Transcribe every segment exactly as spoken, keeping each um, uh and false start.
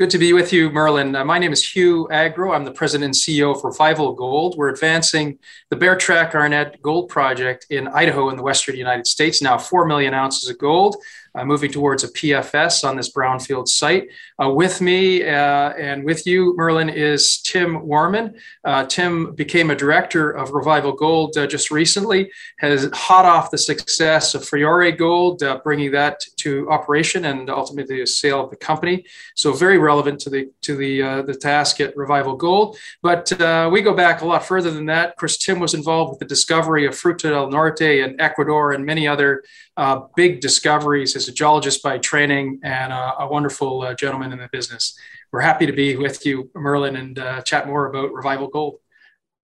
Good to be with you, Merlin. Uh, my name is Hugh Agro. I'm the president and C E O of Revival Gold. We're advancing the Beartrack-Arnett Gold Project in Idaho in the western United States, now four million ounces of gold, uh, moving towards a P F S on this brownfield site. Uh, with me uh, and with you, Merlin, is Tim Warman. Uh, Tim became a director of Revival Gold uh, just recently, has hot off the success of Fiore Gold, uh, bringing that to operation and ultimately a sale of the company. So very relevant to the to the uh, the task at Revival Gold, but uh, we go back a lot further than that. Of course, Tim was involved with the discovery of Fruita del Norte in Ecuador and many other uh, big discoveries as a geologist by training and uh, a wonderful uh, gentleman in the business. We're happy to be with you, Merlin, and uh, chat more about Revival Gold.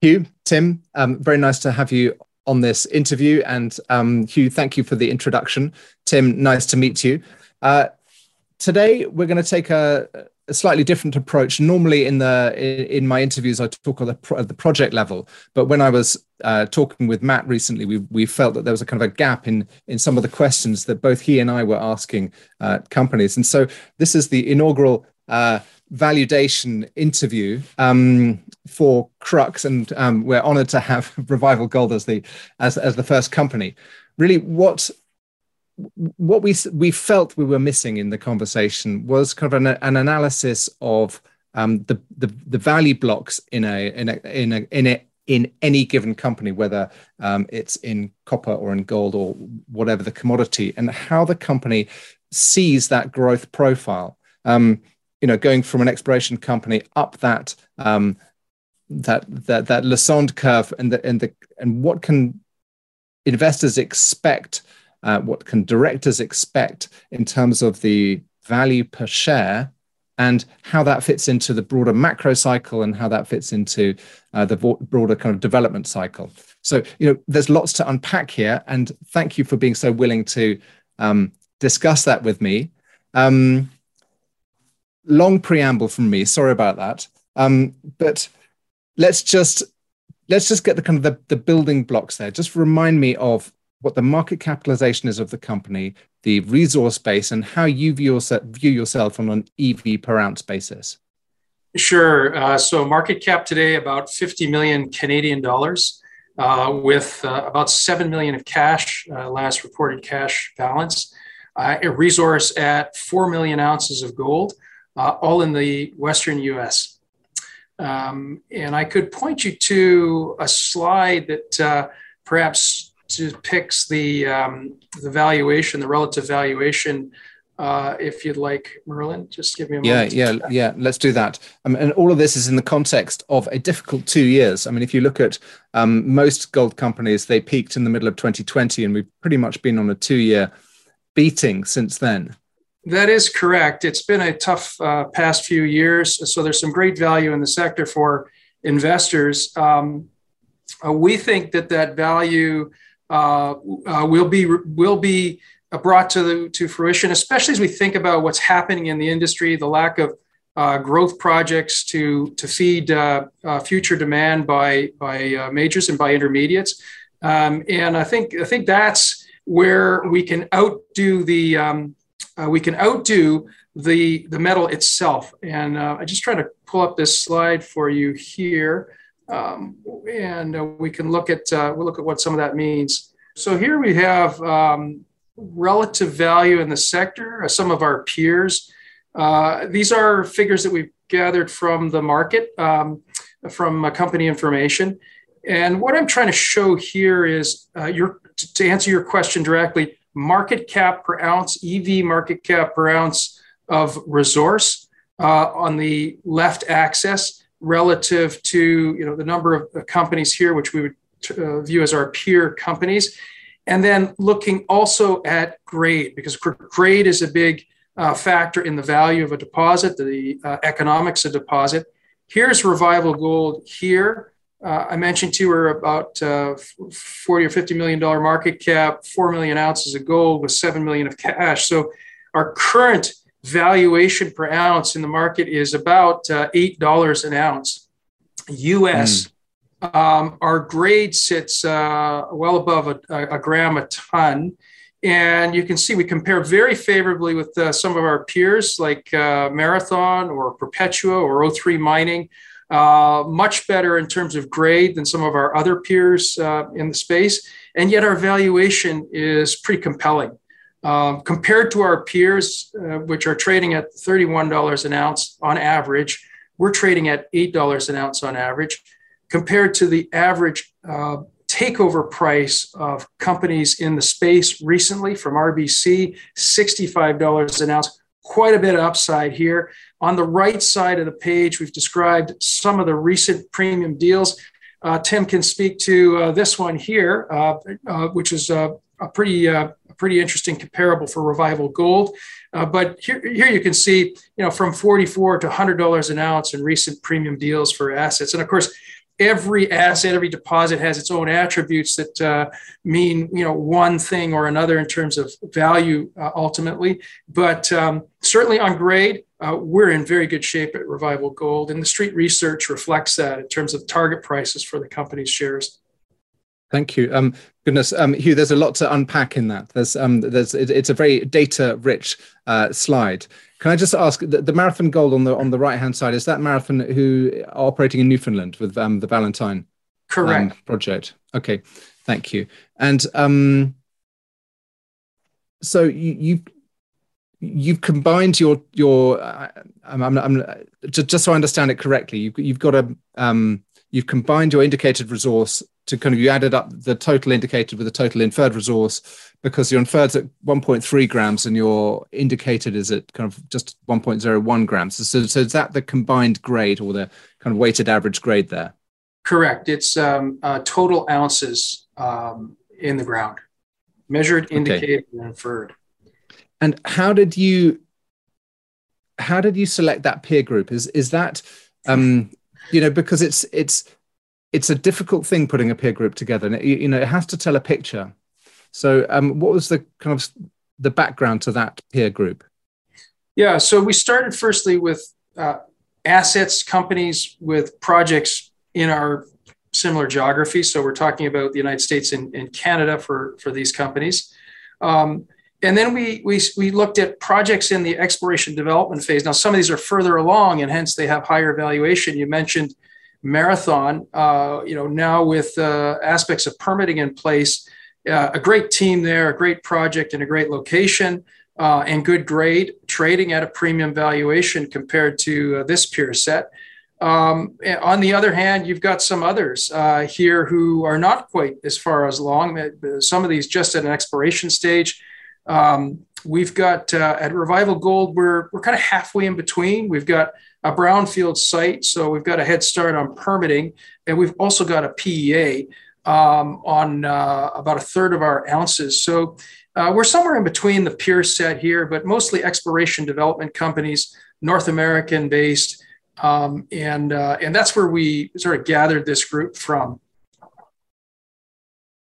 Hugh, Tim, um, very nice to have you on this interview, and um, Hugh, thank you for the introduction. Tim, nice to meet you. Uh, Today, we're going to take a, a slightly different approach. Normally in the in my interviews, I talk on the, pro, the project level, but when I was uh, talking with Matt recently, we, we felt that there was a kind of a gap in, in some of the questions that both he and I were asking uh, companies. And so this is the inaugural uh, validation interview um, for Crux, and um, we're honored to have Revival Gold as the, as, as the first company. Really, what... What we we felt we were missing in the conversation was kind of an, an analysis of um, the, the the value blocks in a in a, in a, in, a, in any given company, whether um, it's in copper or in gold or whatever the commodity, and how the company sees that growth profile. Um, you know, going from an exploration company up that um, that that that Lassonde curve, and the and the and what can investors expect. Uh, what can directors expect in terms of the value per share, and how that fits into the broader macro cycle, and how that fits into uh, the broader kind of development cycle. So, you know, there's lots to unpack here, and thank you for being so willing to um, discuss that with me. Um, long preamble from me, sorry about that. Um, but let's just let's just get the kind of the, the building blocks there. Just remind me of what the market capitalization is of the company, the resource base, and how you view yourself, view yourself on an E V per ounce basis. Sure. Uh, so market cap today, about fifty million Canadian dollars, uh, with uh, about seven million of cash, uh, last reported cash balance, uh, a resource at four million ounces of gold, uh, all in the Western U S. Um, and I could point you to a slide that uh, perhaps depicts the um, the valuation, the relative valuation, uh, if you'd like, Merlin. Just give me a moment. Yeah, yeah, yeah. Let's do that. Um, and all of this is in the context of a difficult two years. I mean, if you look at um, most gold companies, they peaked in the middle of twenty twenty, and we've pretty much been on a two-year beating since then. That is correct. It's been a tough uh, past few years. So there's some great value in the sector for investors. Um, uh, we think that that value Uh, uh, will be will be brought to the, to fruition, especially as we think about what's happening in the industry, the lack of uh, growth projects to to feed uh, uh, future demand by by uh, majors and by intermediates, um, and I think I think that's where we can outdo the um, uh, we can outdo the the metal itself. And uh, I just try to pull up this slide for you here. Um, and uh, we can look at uh, we'll look at what some of that means. So here we have um, relative value in the sector. Uh, some of our peers. Uh, these are figures that we've gathered from the market, um, from uh, company information. And what I'm trying to show here is uh, your to answer your question directly: market cap per ounce, E V market cap per ounce of resource uh, on the left axis, relative to you know the number of companies here, which we would uh, view as our peer companies, and then looking also at grade, because grade is a big uh, factor in the value of a deposit, the uh, economics of deposit. Here's Revival Gold here. Uh, I mentioned to you we're about uh, forty or fifty million dollar market cap, four million ounces of gold with seven million of cash. So our current valuation per ounce in the market is about uh, eight dollars an ounce U S. Mm. Um, our grade sits uh, well above a, a gram a ton. And you can see we compare very favorably with uh, some of our peers like uh, Marathon or Perpetua or O three Mining, uh, much better in terms of grade than some of our other peers uh, in the space. And yet our valuation is pretty compelling. Um, compared to our peers, uh, which are trading at thirty-one dollars an ounce on average, we're trading at eight dollars an ounce on average. Compared to the average uh, takeover price of companies in the space recently from R B C, sixty-five dollars an ounce, quite a bit of upside here. On the right side of the page, we've described some of the recent premium deals. Uh, Tim can speak to uh, this one here, uh, uh, which is uh, a pretty uh, a pretty interesting comparable for Revival Gold. Uh, but here, here you can see, you know, from forty-four dollars to one hundred dollars an ounce in recent premium deals for assets. And of course, every asset, every deposit has its own attributes that uh, mean, you know, one thing or another in terms of value uh, ultimately. But um, certainly on grade, uh, we're in very good shape at Revival Gold. And the street research reflects that in terms of target prices for the company's shares. Thank you. Um, goodness, um, Hugh, there's a lot to unpack in that. There's, um, there's, it, it's a very data-rich uh, slide. Can I just ask, the, the Marathon Gold on the on the right-hand side, is that Marathon who are operating in Newfoundland with um, the Valentine Correct. Um, project? Okay, thank you. And um, so you, you've, you've combined your, your uh, I'm, I'm, I'm, just, just so I understand it correctly, you've, you've got a, um, you've combined your indicated resource to kind of, you added up the total indicated with the total inferred resource, because your inferred's at one point three grams and your indicated is at kind of just one point zero one grams. So, so is that the combined grade or the kind of weighted average grade there? Correct. It's um, uh, total ounces um, in the ground, measured, indicated, okay. and inferred. And how did you, how did you select that peer group? Is is that, um, you know, because it's it's. It's a difficult thing putting a peer group together, and it, you know, it has to tell a picture. So, um, what was the kind of the background to that peer group? Yeah, so we started firstly with uh, assets, companies with projects in our similar geography. So we're talking about the United States and, and Canada for for these companies, um, and then we we we looked at projects in the exploration development phase. Now, some of these are further along, and hence they have higher valuation. You mentioned Marathon, uh, you know, now with uh, aspects of permitting in place, uh, a great team there, a great project and a great location uh, and good grade, trading at a premium valuation compared to uh, this peer set. Um, on the other hand, you've got some others uh, here who are not quite as far as long. Some of these just at an exploration stage. Um, we've got uh, at Revival Gold, we're, we're kind of halfway in between. We've got a brownfield site, so we've got a head start on permitting, and we've also got a P E A um, on uh, about a third of our ounces. So uh, we're somewhere in between the peer set here, but mostly exploration development companies, North American based, um, and uh, and that's where we sort of gathered this group from.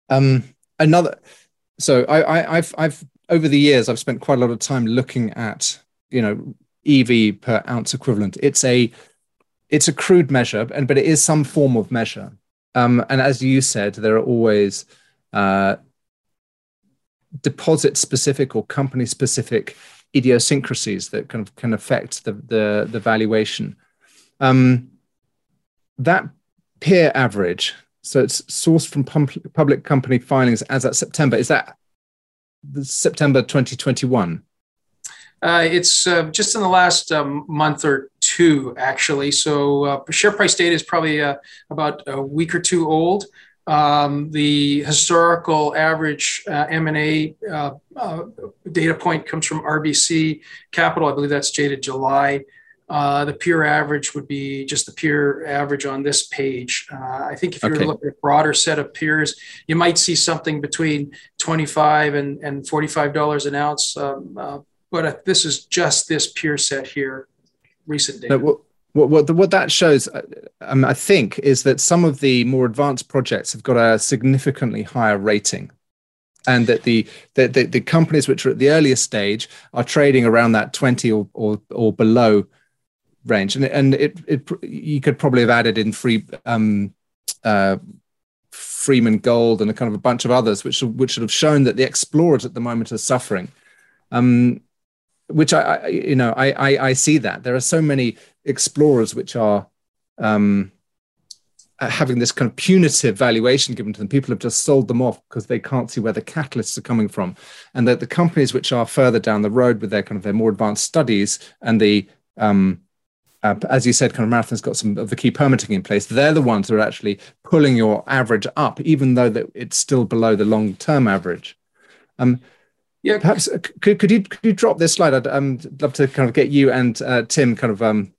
Um, another, so I, I, I've I've over the years I've spent quite a lot of time looking at you know. E V per ounce equivalent. It's a it's a crude measure, and but it is some form of measure. Um, and as you said, there are always uh, deposit-specific or company-specific idiosyncrasies that kind of can affect the the, the valuation. Um, that peer average, so it's sourced from public company filings as at September. Is that September twenty twenty-one? Uh, it's uh, just in the last um, month or two, actually. So uh, share price data is probably uh, about a week or two old. Um, the historical average uh, M and A uh, uh, data point comes from R B C Capital. I believe that's dated July. Uh, the peer average would be just the peer average on this page. Uh, I think if you were okay. looking at a broader set of peers, you might see something between twenty-five dollars and, and forty-five dollars an ounce um, uh, but this is just this peer set here, recent data. What, what, what that shows, um, I think, is that some of the more advanced projects have got a significantly higher rating, and that the the, the, the companies which are at the earliest stage are trading around that twenty or or, or below range. And and it, it you could probably have added in free um, uh, Freeman Gold and a kind of a bunch of others, which which have shown that the explorers at the moment are suffering. Um, which I, I, you know, I, I I see that there are so many explorers which are um, having this kind of punitive valuation given to them. People have just sold them off because they can't see where the catalysts are coming from, and that the companies which are further down the road with their kind of their more advanced studies and the um, Uh, as you said, kind of Marathon's got some of the key permitting in place. They're the ones who are actually pulling your average up, even though that it's still below the long-term average. Um, yeah, perhaps uh, could could you could you drop this slide? I'd um, love to kind of get you and uh, Tim kind of um,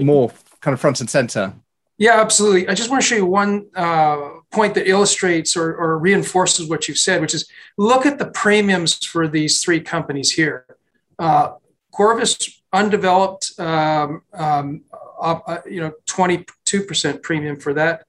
more kind of front and center. Yeah, absolutely. I just want to show you one uh, point that illustrates or, or reinforces what you've said, which is look at the premiums for these three companies here. Uh, Corvus. Undeveloped, um, um, uh, you know, twenty-two percent premium for that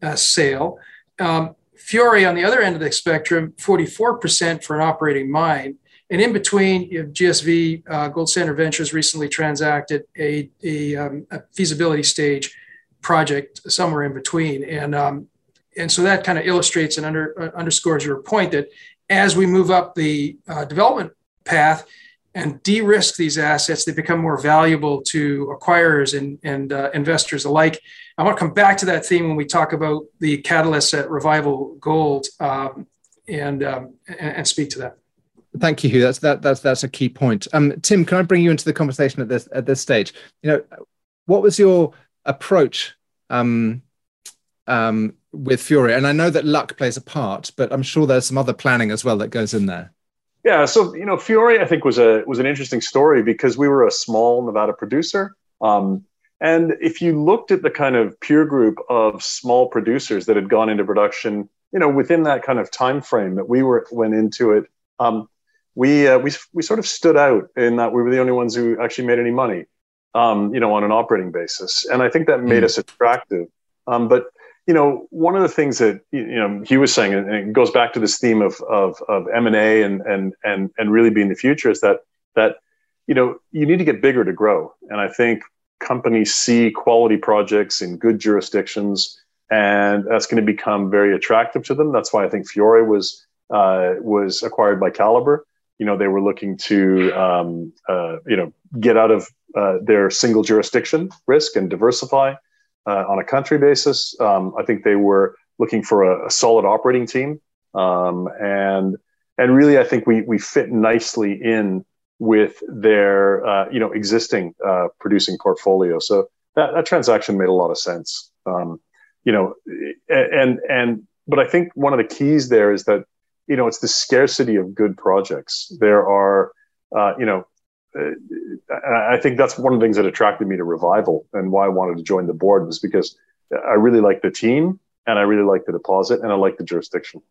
uh, sale. Um, Fiore, on the other end of the spectrum, forty-four percent for an operating mine. And in between, you know, G S V, uh, Gold Standard Ventures recently transacted a, a, um, a feasibility stage project somewhere in between. And, um, and so that kind of illustrates and under, uh, underscores your point that as we move up the uh, development path, and de-risk these assets, they become more valuable to acquirers and, and uh, investors alike. I want to come back to that theme when we talk about the catalysts at Revival Gold um, and, um, and and speak to that. Thank you, Hugh. That's that that's that's a key point. Um, Tim, can I bring you into the conversation at this at this stage? You know, what was your approach um, um, with Fiore? And I know that luck plays a part, but I'm sure there's some other planning as well that goes in there. Yeah, so you know, Fiore, I think was a was an interesting story because we were a small Nevada producer, um, and if you looked at the kind of peer group of small producers that had gone into production, you know, within that kind of time frame that we were went into it, um, we uh, we we sort of stood out in that we were the only ones who actually made any money, um, you know, on an operating basis, and I think that made mm-hmm. us attractive. Um, but you know, one of the things that, you know, he was saying, and it goes back to this theme of of, of M and A and, and, and, and really being the future is that, that, you know, you need to get bigger to grow. And I think companies see quality projects in good jurisdictions, and that's going to become very attractive to them. That's why I think Fiore was, uh, was acquired by Calibre. You know, they were looking to, um, uh, you know, get out of uh, their single jurisdiction risk and diversify. Uh, on a country basis, um, I think they were looking for a, a solid operating team, um, and and really, I think we we fit nicely in with their uh, you know existing uh, producing portfolio. So that, that transaction made a lot of sense, um, you know, and and but I think one of the keys there is that you know it's the scarcity of good projects. There are uh, you know. I think that's one of the things that attracted me to Revival and why I wanted to join the board was because I really like the team and I really like the deposit and I like the jurisdiction.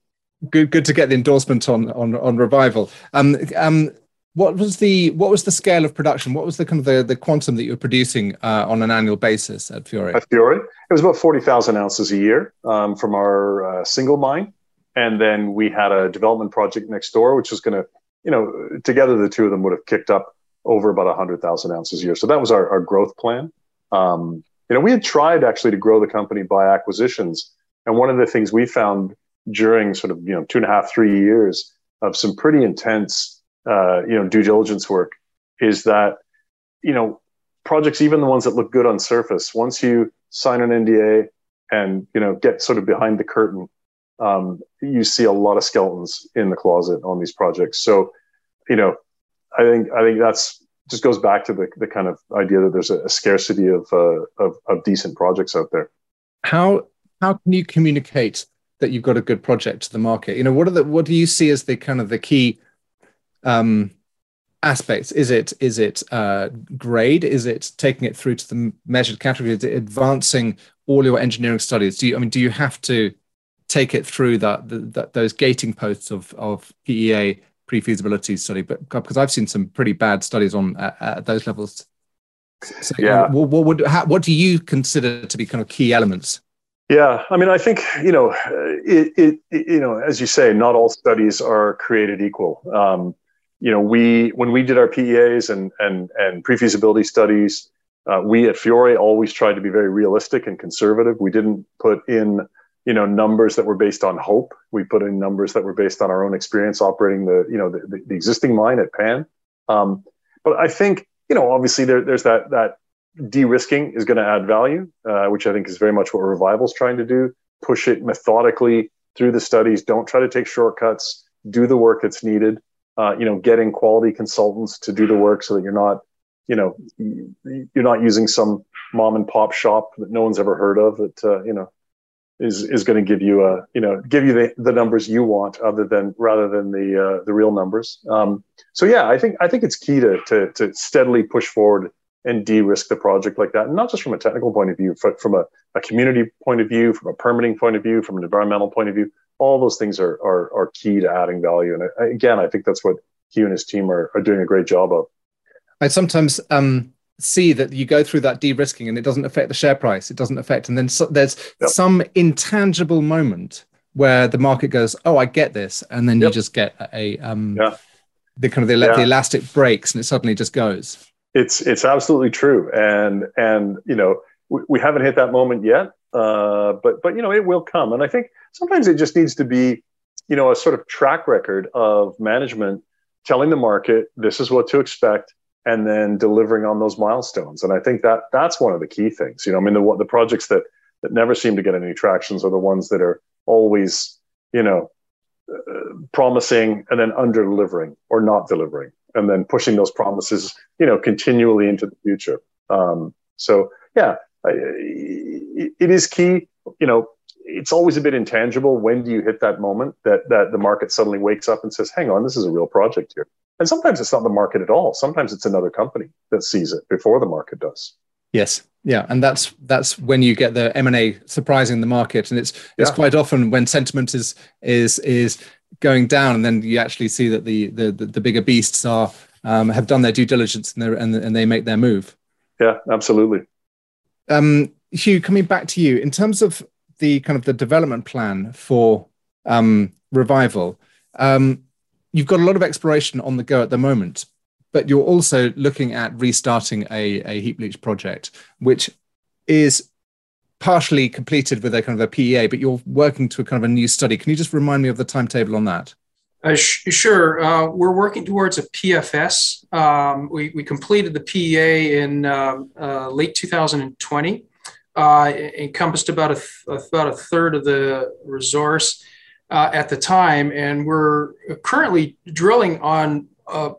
Good, good to get the endorsement on on, on Revival. Um, um, what was the what was the scale of production? What was the kind of the, the quantum that you were producing uh, on an annual basis at Fiore? At Fiore, it was about forty thousand ounces a year um, from our uh, single mine, and then we had a development project next door, which was going to, you know, together the two of them would have kicked up over about one hundred thousand ounces a year. So that was our, our growth plan. Um, you know, we had tried actually to grow the company by acquisitions. And one of the things we found during sort of, you know, two and a half, three years of some pretty intense, uh, you know, due diligence work is that, you know, projects, even the ones that look good on surface, once you sign an N D A and, you know, get sort of behind the curtain, um, you see a lot of skeletons in the closet on these projects. So, you know, I think I think that's just goes back to the, the kind of idea that there's a, a scarcity of, uh, of of decent projects out there. How how can you communicate that you've got a good project to the market? You know, what are the what do you see as the kind of the key um, aspects? Is it is it uh, grade? Is it taking it through to the measured category? Is it advancing all your engineering studies? Do you I mean do you have to take it through that, the, that those gating posts of of P E A? Pre-feasibility study, but because I've seen some pretty bad studies on uh, at those levels. So, yeah. Uh, what, what, would, how, what do you consider to be kind of key elements? Yeah, I mean, I think you know, it, it, you know, as you say, not all studies are created equal. Um, you know, we when we did our P E As and and and pre-feasibility studies, uh, we at Fiore always tried to be very realistic and conservative. We didn't put in you know, numbers that were based on hope. We put in numbers that were based on our own experience operating the, you know, the, the existing mine at Pan. Um, but I think, you know, obviously there, there's that, that de-risking is going to add value, uh, which I think is very much what Revival's trying to do. Push it methodically through the studies. Don't try to take shortcuts. Do the work that's needed. Uh, you know, getting quality consultants to do the work so that you're not, you know, you're not using some mom and pop shop that no one's ever heard of that, uh, you know, is, is going to give you a, you know, give you the, the numbers you want other than, rather than the, uh, the real numbers. Um, so yeah, I think, I think it's key to, to, to steadily push forward and de-risk the project like that. And not just from a technical point of view, but from a, a community point of view, from a permitting point of view, from an environmental point of view, all those things are, are, are key to adding value. And I, again, I think that's what Hugh and his team are, are doing a great job of. I sometimes um, see that you go through that de-risking and it doesn't affect the share price. It doesn't affect. And then so, there's yep. some intangible moment where the market goes, oh, I get this. And then yep. you just get a, um, yeah. the kind of the, yeah. the elastic breaks and it suddenly just goes. It's, it's absolutely true. And, and, you know, we, we haven't hit that moment yet, uh, but, but, you know, it will come. And I think sometimes it just needs to be, you know, a sort of track record of management telling the market, this is what to expect, and then delivering on those milestones. And I think that that's one of the key things. You know, I mean, the, the projects that, that never seem to get any tractions are the ones that are always, you know, uh, promising and then under-delivering or not delivering, and then pushing those promises, you know, continually into the future. Um, so, yeah, I, it is key. You know, it's always a bit intangible. When do you hit that moment that that the market suddenly wakes up and says, hang on, this is a real project here? And sometimes it's not the market at all. Sometimes it's another company that sees it before the market does. Yes. Yeah. And that's that's when you get the M and A surprising the market. And it's it's yeah. quite often when sentiment is is is going down, and then you actually see that the the the bigger beasts are um, have done their due diligence and, and and they make their move. Yeah, absolutely. Um, Hugh, coming back to you, in terms of the kind of the development plan for um, Revival, um, you've got a lot of exploration on the go at the moment, but you're also looking at restarting a, a heap leach project, which is partially completed with a kind of a P E A, but you're working to a kind of a new study. Can you just remind me of the timetable on that? Uh, sh- sure. Uh, we're working towards a P F S. Um, we, we completed the P E A in uh, uh, late two thousand twenty. Uh, it encompassed about a, th- about a third of the resource Uh, at the time, and we're currently drilling on uh,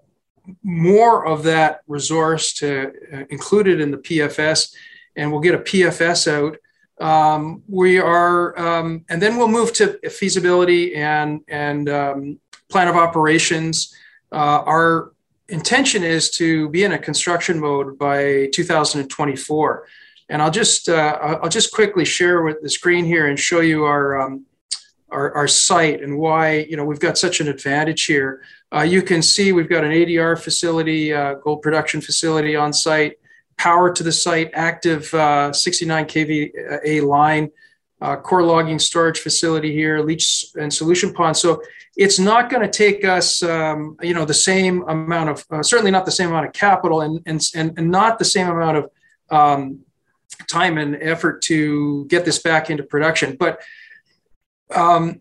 more of that resource to uh, include it in the P F S, and we'll get a P F S out. Um, we are, um, and then we'll move to feasibility and and um, plan of operations. Uh, our intention is to be in a construction mode by two thousand twenty-four, and I'll just uh, I'll just quickly share with the screen here and show you our. Um, Our, our site and why, you know, we've got such an advantage here. Uh, you can see we've got an A D R facility, uh, gold production facility on site, power to the site, active uh, sixty-nine K V A line, uh, core logging storage facility here, leach and solution pond. So it's not going to take us, um, you know, the same amount of, uh, certainly not the same amount of capital and and and not the same amount of um, time and effort to get this back into production, but Um,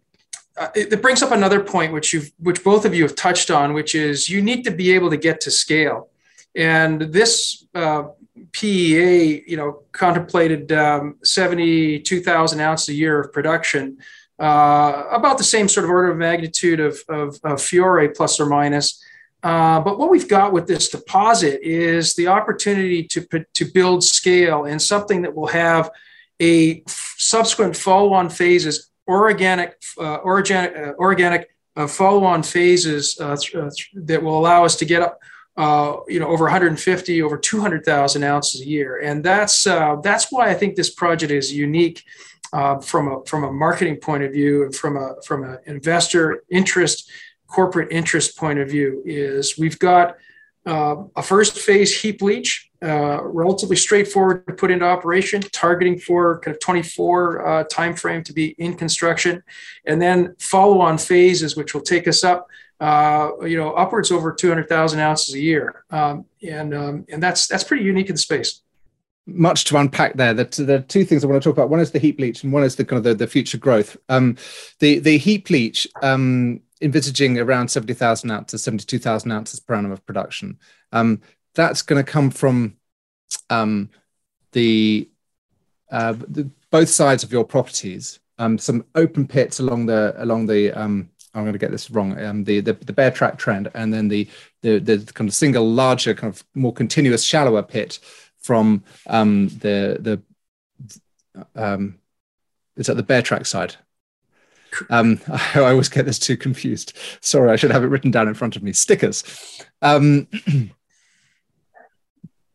it, it brings up another point, which you've, which both of you have touched on, which is you need to be able to get to scale. And this uh, P E A, you know, contemplated um, seventy-two thousand ounces a year of production, uh, about the same sort of order of magnitude of, of, of Fiore, plus or minus. Uh, but what we've got with this deposit is the opportunity to to build scale and something that will have a f- subsequent follow-on phases. Organic, uh, organic, uh, organic uh, follow-on phases uh, th- uh, th- that will allow us to get up, uh, you know, over one hundred fifty, over two hundred thousand ounces a year, and that's uh, that's why I think this project is unique uh, from a from a marketing point of view and from a from an investor interest, corporate interest point of view. Is we've got uh, a first phase heap leach, uh, relatively straightforward to put into operation, targeting for kind of twenty-four uh, timeframe to be in construction, and then follow-on phases, which will take us up, uh, you know, upwards over two hundred thousand ounces a year, um, and um, and that's that's pretty unique in the space. much to unpack there. That there are two things I want to talk about. One is the heap leach, and one is the kind of the, the future growth. Um, the the heap leach um, envisaging around seventy thousand ounces, seventy two thousand ounces per annum of production. Um, that's going to come from um, the, uh, the both sides of your properties. Um, some open pits along the along the. Um, I'm going to get this wrong. Um, the, the the bear track trend, and then the the the kind of single larger, kind of more continuous, shallower pit from um, the the um, it's at the bear track side. Um, I always get this too confused. Sorry, I should have it written down in front of me. Stickers. Um,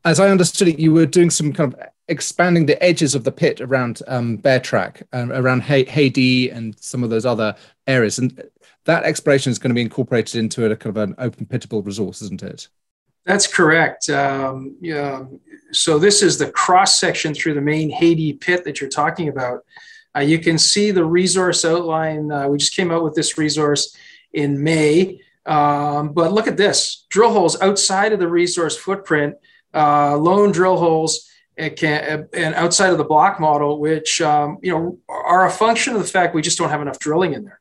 as I understood it, you were doing some kind of expanding the edges of the pit around um, Beartrack, uh, around Haiti and some of those other areas. And that exploration is going to be incorporated into a kind of an open pitable resource, isn't it? That's correct. Um, yeah. So this is the cross section through the main Haiti pit that you're talking about. Uh, you can see the resource outline. Uh, we just came out with this resource in May. Um, but look at this. Drill holes outside of the resource footprint, uh, lone drill holes, It can, and outside of the block model, which um, you know are a function of the fact we just don't have enough drilling in there.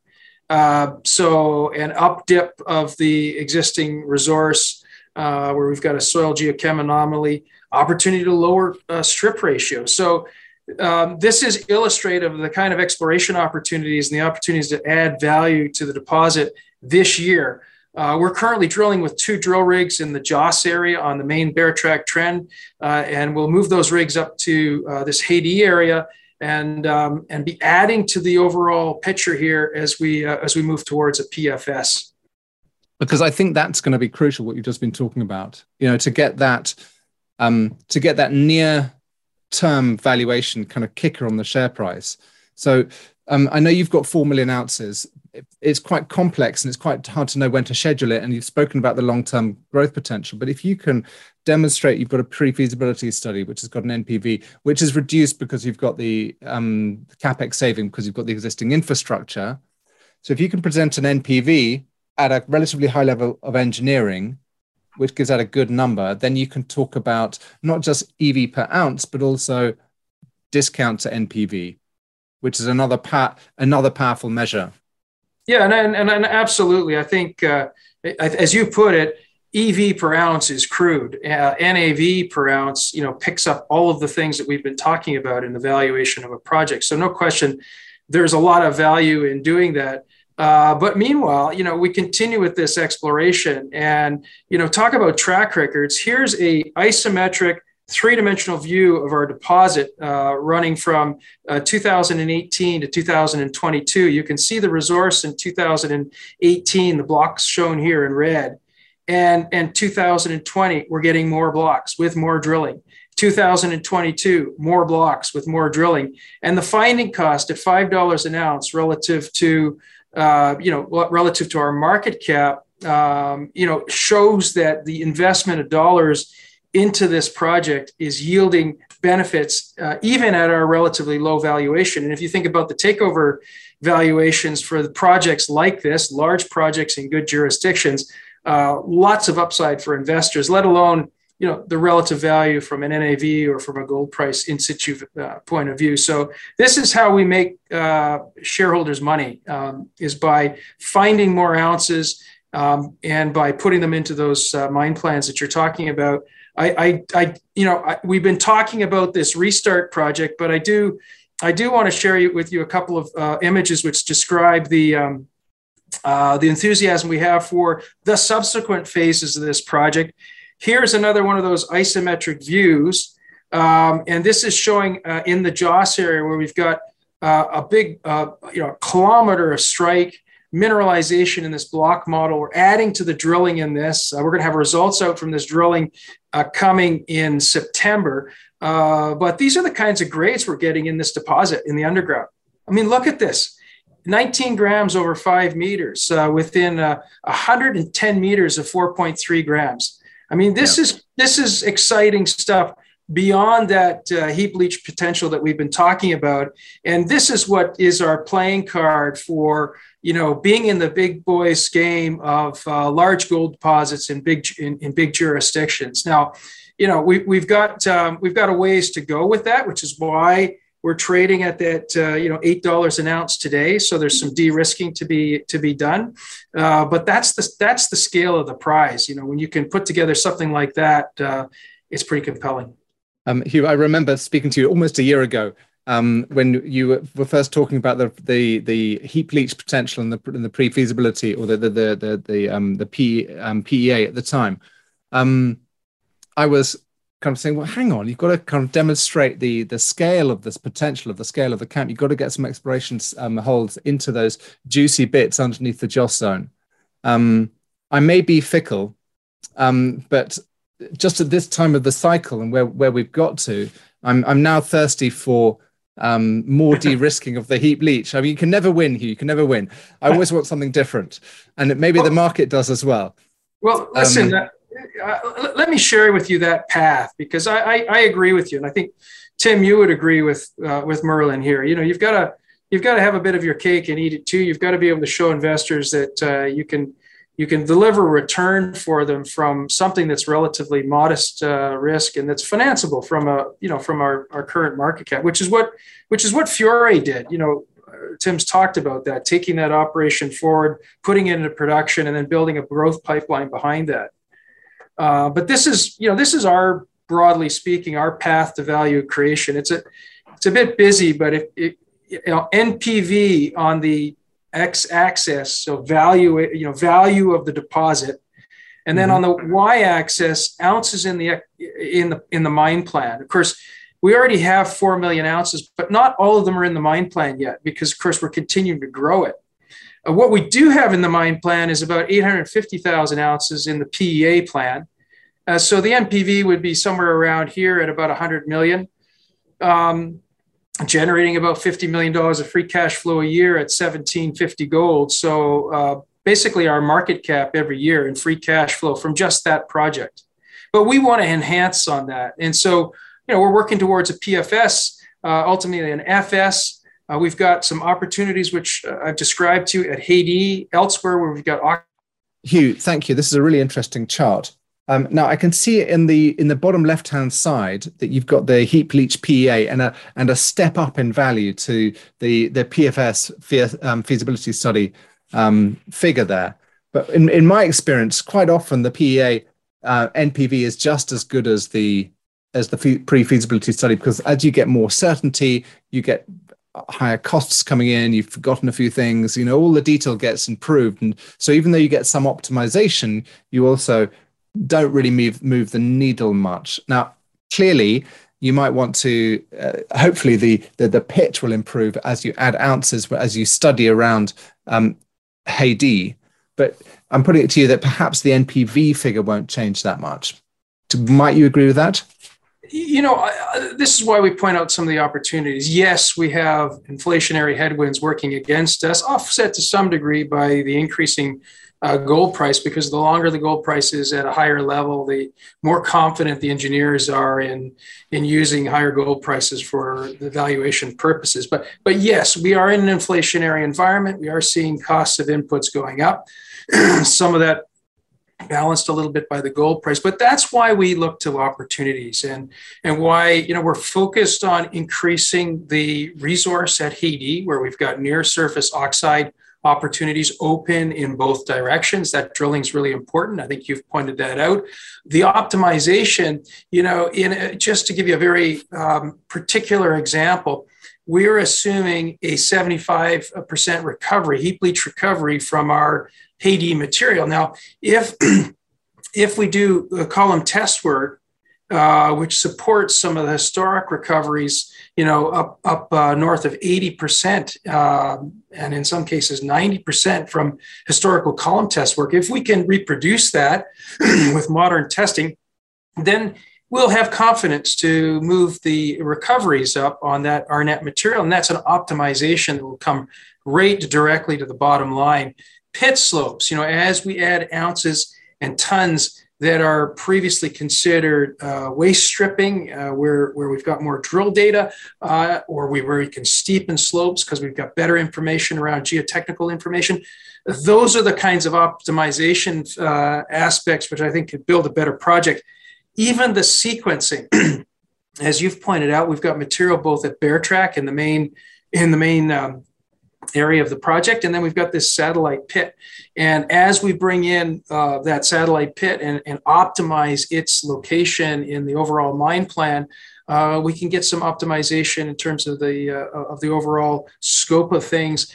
Uh, so an up dip of the existing resource uh, where we've got a soil geochem anomaly, opportunity to lower uh, strip ratio. So um, this is illustrative of the kind of exploration opportunities and the opportunities to add value to the deposit this year. Uh, we're currently drilling with two drill rigs in the Joss area on the main Beartrack trend, uh, and we'll move those rigs up to uh, this Haiti area and um, and be adding to the overall picture here as we uh, as we move towards a P F S. Because I think that's going to be crucial. What you've just been talking about, you know, to get that um, to get that near term valuation kind of kicker on the share price. So um, I know you've got four million ounces. It's quite complex and it's quite hard to know when to schedule it. And you've spoken about the long-term growth potential, but if you can demonstrate you've got a pre-feasibility study, which has got an N P V, which is reduced because you've got the um, CapEx saving because you've got the existing infrastructure. So if you can present an N P V at a relatively high level of engineering, which gives out a good number, then you can talk about not just E V per ounce, but also discount to N P V, which is another pa- another powerful measure. Yeah, and, and and absolutely. I think, uh, as you put it, E V per ounce is crude. Uh, N A V per ounce, you know, picks up all of the things that we've been talking about in the valuation of a project. So no question, there's a lot of value in doing that. Uh, but meanwhile, you know, we continue with this exploration and, you know, talk about track records. Here's a isometric three-dimensional view of our deposit uh, running from uh, two thousand eighteen to two thousand twenty-two. You can see the resource in two thousand eighteen, the blocks shown here in red, and, and two thousand twenty, we're getting more blocks with more drilling. two thousand twenty-two, more blocks with more drilling. And the finding cost at five dollars an ounce relative to, uh, you know, relative to our market cap, um, you know, shows that the investment of dollars into this project is yielding benefits, uh, even at our relatively low valuation. And if you think about the takeover valuations for the projects like this, large projects in good jurisdictions, uh, lots of upside for investors, let alone, you know, the relative value from an N A V or from a gold price in situ uh, point of view. So this is how we make uh, shareholders money, um, is by finding more ounces um, and by putting them into those uh, mine plans that you're talking about. I, I, you know, I, we've been talking about this restart project, but I do, I do want to share with you a couple of uh, images which describe the, um, uh, the enthusiasm we have for the subsequent phases of this project. Here's another one of those isometric views, um, and this is showing uh, in the Joss area where we've got uh, a big, uh, you know, kilometer of strike mineralization in this block model. We're adding to the drilling in this. Uh, we're going to have results out from this drilling uh, coming in September. Uh, but these are the kinds of grades we're getting in this deposit in the underground. I mean, look at this. nineteen grams over five meters uh, within uh, one hundred ten meters of four point three grams. I mean, this yeah. is this is exciting stuff beyond that uh, heap leach potential that we've been talking about. And this is what is our playing card for, you know, being in the big boys game of uh, large gold deposits in big in, in big jurisdictions. Now, you know, we, we've got um, we've got a ways to go with that, which is why we're trading at that uh, you know eight dollars an ounce today. So there's some de-risking to be to be done, uh, but that's the that's the scale of the prize. You know, when you can put together something like that, uh, it's pretty compelling. Um, Hugh, I remember speaking to you almost a year ago. Um, when you were first talking about the the, the heap leach potential and the, and the pre-feasibility or the the the the, the, um, the P, um, P E A at the time, um, I was kind of saying, well, hang on, you've got to kind of demonstrate the the scale of this potential, of the scale of the camp. You've got to get some exploration um, holes into those juicy bits underneath the Joss zone. Um, I may be fickle, um, but just at this time of the cycle and where where we've got to, I'm I'm now thirsty for. Um, more de-risking of the heap leach. I mean, you can never win here. You can never win. I always want something different. And maybe well, the market does as well. Well, listen, um, uh, let me share with you that path, because I, I, I agree with you. And I think, Tim, you would agree with uh, with Merlin here. You know, you've got to you've got to have a bit of your cake and eat it too. You've got to be able to show investors that uh, you can you can deliver return for them from something that's relatively modest uh, risk and that's financeable from a you know from our, our current market cap, which is what which is what Fiore did. You know, Tim's talked about that, taking that operation forward, putting it into production, and then building a growth pipeline behind that. Uh, but this is you know this is our, broadly speaking, our path to value creation. It's a it's a bit busy, but if it, you know, N P V on the x-axis, so value, you know, value of the deposit, and then mm-hmm. on the y-axis, ounces in the in the in the mine plan. Of course, we already have four million ounces, but not all of them are in the mine plan yet, because of course we're continuing to grow it. Uh, what we do have in the mine plan is about eight hundred fifty thousand ounces in the P E A plan. Uh, so the N P V would be somewhere around here at about a hundred million. Um, generating about fifty million dollars of free cash flow a year at seventeen fifty gold. So uh, basically our market cap every year in free cash flow from just that project. But we want to enhance on that. And so, you know, we're working towards a P F S, uh, ultimately an F S. Uh, we've got some opportunities, which uh, I've described to you at Haiti, elsewhere where we've got... Hugh, thank you. This is a really interesting chart. Um, now I can see in the in the bottom left-hand side that you've got the heap leach P E A and a and a step up in value to the the P F S fe- um, feasibility study um, figure there. But in, in my experience, quite often the P E A uh, N P V is just as good as the as the fe- pre-feasibility study, because as you get more certainty, you get higher costs coming in. You've forgotten a few things. You know, all the detail gets improved, and so even though you get some optimization, you also don't really move move the needle much. Now, clearly, you might want to, uh, hopefully the, the the pitch will improve as you add ounces, but as you study around um, Haiti. But I'm putting it to you that perhaps the N P V figure won't change that much. Might you agree with that? You know, uh, this is why we point out some of the opportunities. Yes, we have inflationary headwinds working against us, offset to some degree by the increasing Uh, gold price, because the longer the gold price is at a higher level, the more confident the engineers are in in using higher gold prices for the valuation purposes. But but yes, we are in an inflationary environment. We are seeing costs of inputs going up. Some of that balanced a little bit by the gold price, but that's why we look to opportunities and and why you know we're focused on increasing the resource at Haiti, where we've got near surface oxide opportunities open in both directions. That drilling is really important. I think you've pointed that out. The optimization, you know, in a, just to give you a very um, particular example, we're assuming a seventy-five percent recovery, heap leach recovery from our Haiti material. Now, if if we do a column test work, uh, which supports some of the historic recoveries, you know, up up uh, north of eighty percent, uh, and in some cases ninety percent from historical column test work. If we can reproduce that with modern testing, then we'll have confidence to move the recoveries up on that Arnett material, and that's an optimization that will come right directly to the bottom line. Pit slopes, you know, as we add ounces and tons that are previously considered uh, waste stripping, uh, where, where we've got more drill data, uh, or we, where we can steepen slopes because we've got better information around geotechnical information. Those are the kinds of optimization uh, aspects which I think could build a better project. even the sequencing, as you've pointed out, we've got material both at Beartrack in the main in the main um, area of the project, and then we've got this satellite pit. And as we bring in uh, that satellite pit and, and optimize its location in the overall mine plan, uh, we can get some optimization in terms of the uh, of the overall scope of things.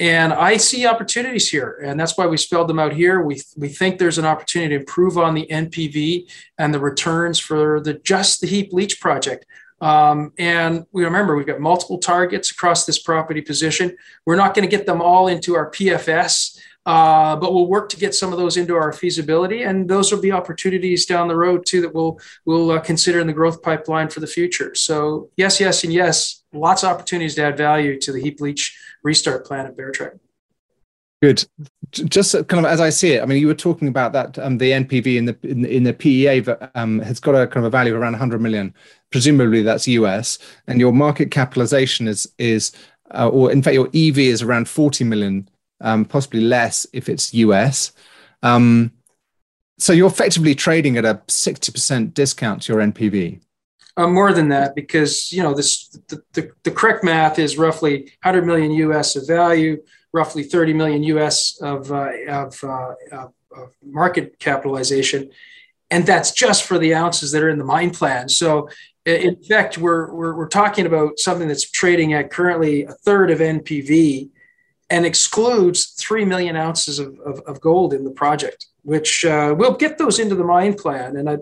And I see opportunities here, and that's why we spelled them out here. We, we think there's an opportunity to improve on the N P V and the returns for the just the heap leach project. Um, and we remember we've got multiple targets across this property position. We're not going to get them all into our P F S, uh, but we'll work to get some of those into our feasibility. And those will be opportunities down the road, too, that we'll, we'll uh, consider in the growth pipeline for the future. So yes, yes, and yes, lots of opportunities to add value to the heap leach restart plan at Beartrack. Good. Just kind of as I see it, I mean, you were talking about that um, the N P V in the in, in the P E A um, has got a kind of a value of around one hundred million. Presumably that's U S, and your market capitalization is is uh, or in fact your E V is around forty million, um, possibly less if it's U S. Um, so you're effectively trading at a sixty percent discount to your N P V. Uh, more than that, because you know this the, the, the correct math is roughly one hundred million U S of value, roughly thirty million U S of uh, of, uh, of market capitalization, and that's just for the ounces that are in the mine plan. So in fact, we're we're, we're talking about something that's trading at currently a third of N P V, and excludes three million ounces of, of, of gold in the project, which uh, we'll get those into the mine plan. And I,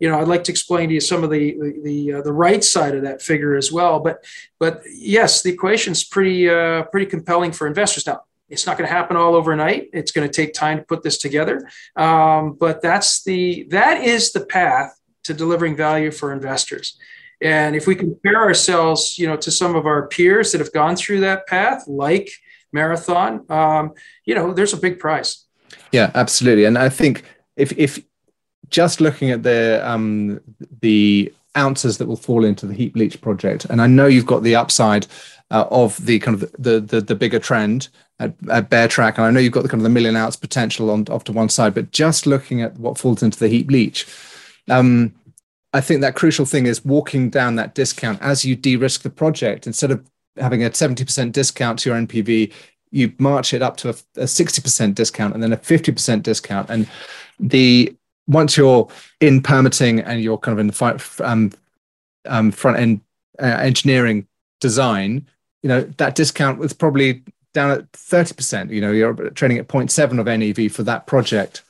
you know, I'd like to explain to you some of the the the, uh, the right side of that figure as well. But but yes, the equation's pretty uh, pretty compelling for investors. Now, it's not going to happen all overnight. It's going to take time to put this together. Um, but that's the that is the path to delivering value for investors. And if we compare ourselves, you know, to some of our peers that have gone through that path, like Marathon, um, you know, there's a big prize. Yeah, absolutely. And I think if if just looking at the um, the ounces that will fall into the heap leach project, and I know you've got the upside uh, of the kind of the the, the bigger trend at, at Beartrack, and I know you've got the kind of the million ounce potential on off to one side, but just looking at what falls into the heap leach, um, I think that crucial thing is walking down that discount as you de-risk the project. Instead of having a seventy percent discount to your N P V, you march it up to a, a sixty percent discount and then a fifty percent discount. And the once you're in permitting and you're kind of in the front, um, um, front end uh, engineering design, you know, that discount was probably down at thirty percent. You know, you're trading at zero point seven of N E V for that project.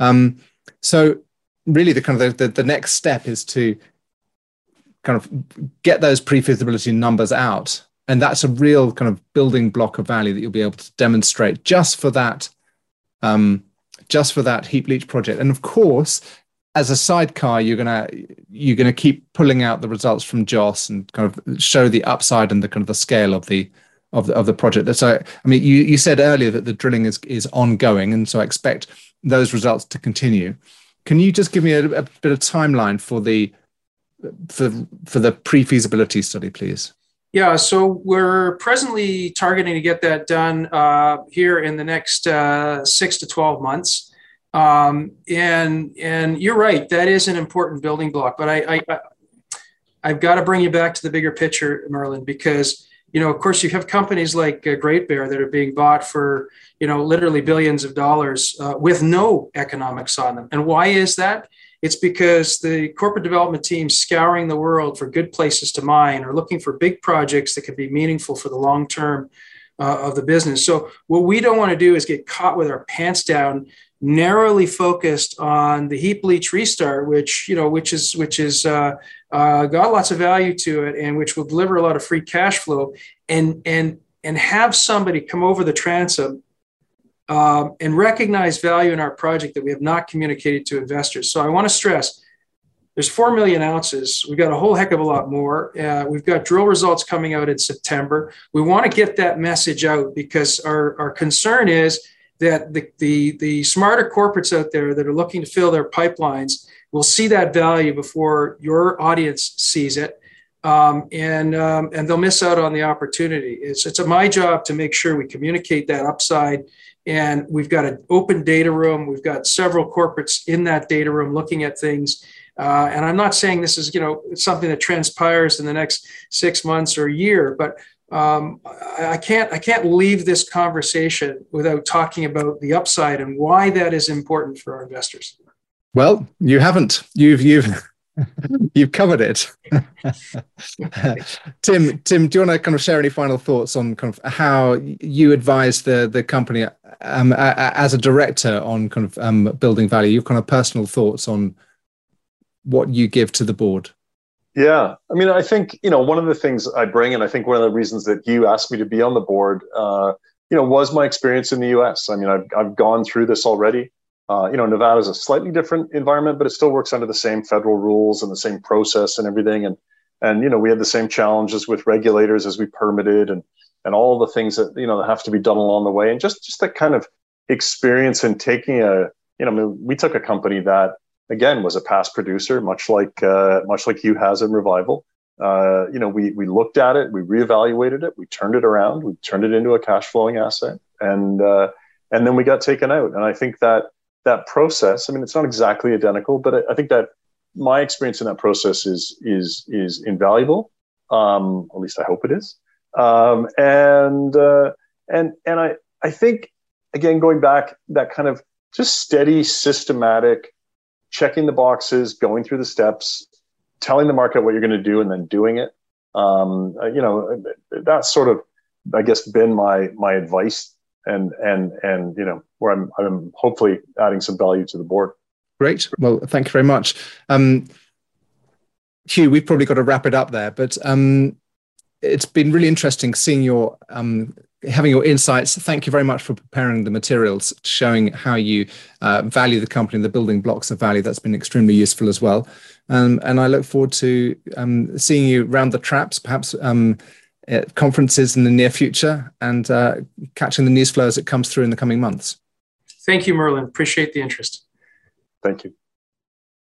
Um, so really the kind of the, the, the next step is to kind of get those pre-feasibility numbers out. And that's a real kind of building block of value that you'll be able to demonstrate just for that, um, just for that heap leach project. And of course, as a sidecar, you're gonna you're gonna keep pulling out the results from Joss and kind of show the upside and the kind of the scale of the of the, of the project. So I mean, you you said earlier that the drilling is is ongoing, and so I expect those results to continue. Can you just give me a, a bit of timeline for the for for the pre-feasibility study, please? Yeah, so we're presently targeting to get that done uh, here in the next uh, six to twelve months. Um, and and you're right, that is an important building block. But I, I, I've got to bring you back to the bigger picture, Merlin, because, you know, of course, you have companies like uh, Great Bear that are being bought for, you know, literally billions of dollars uh, with no economics on them. And why is that? It's because the corporate development team scouring the world for good places to mine or looking for big projects that could be meaningful for the long term uh, of the business. So what we don't want to do is get caught with our pants down, narrowly focused on the heap leach restart, which you know, which is which is uh, uh, got lots of value to it and which will deliver a lot of free cash flow, and and and have somebody come over the transom Um, and recognize value in our project that we have not communicated to investors. So I want to stress, there's four million ounces. We've got a whole heck of a lot more. Uh, we've got drill results coming out in September. We want to get that message out because our, our concern is that the, the, the smarter corporates out there that are looking to fill their pipelines will see that value before your audience sees it. Um, and um, and they'll miss out on the opportunity. It's, it's my job to make sure we communicate that upside. And we've got an open data room. We've got several corporates in that data room looking at things. Uh, and I'm not saying this is, you know, something that transpires in the next six months or a year, but um, I, I can't I can't leave this conversation without talking about the upside and why that is important for our investors. Well, you haven't. You've you've you've covered it. Tim, Tim, do you want to kind of share any final thoughts on kind of how you advise the the company um, as a director on kind of um, building value? Your kind of personal thoughts on what you give to the board? Yeah, I mean, I think, you know, one of the things I bring, and I think one of the reasons that you asked me to be on the board, uh, you know, was my experience in the U S. I mean, I've I've gone through this already. Uh, you know, Nevada is a slightly different environment, but it still works under the same federal rules and the same process and everything. And, and you know, we had the same challenges with regulators as we permitted and and all the things that, you know, that have to be done along the way. And just, just that kind of experience in taking a, you know, I mean, we took a company that, again, was a past producer, much like uh, much like Hugh has in Revival. Uh, you know, we we looked at it, we reevaluated it, we turned it around, we turned it into a cash flowing asset, and uh, and then we got taken out. And I think that that process, I mean, it's not exactly identical, but I, I think that my experience in that process is is is invaluable. Um, at least I hope it is. Um, and uh, and and I I think, again, going back, that kind of just steady, systematic, checking the boxes, going through the steps, telling the market what you're going to do, and then doing it. Um, you know, that's sort of, I guess, been my my advice. And and and you know, where I'm I'm hopefully adding some value to the board. Great. Well, thank you very much, um, Hugh. We've probably got to wrap it up there, but um, it's been really interesting seeing your um, having your insights. Thank you very much for preparing the materials, showing how you uh, value the company and the building blocks of value. That's been extremely useful as well. Um, and I look forward to um, seeing you round the traps, perhaps. Um, at conferences in the near future, and uh, catching the news flow as it comes through in the coming months. Thank you, Merlin. Appreciate the interest. Thank you.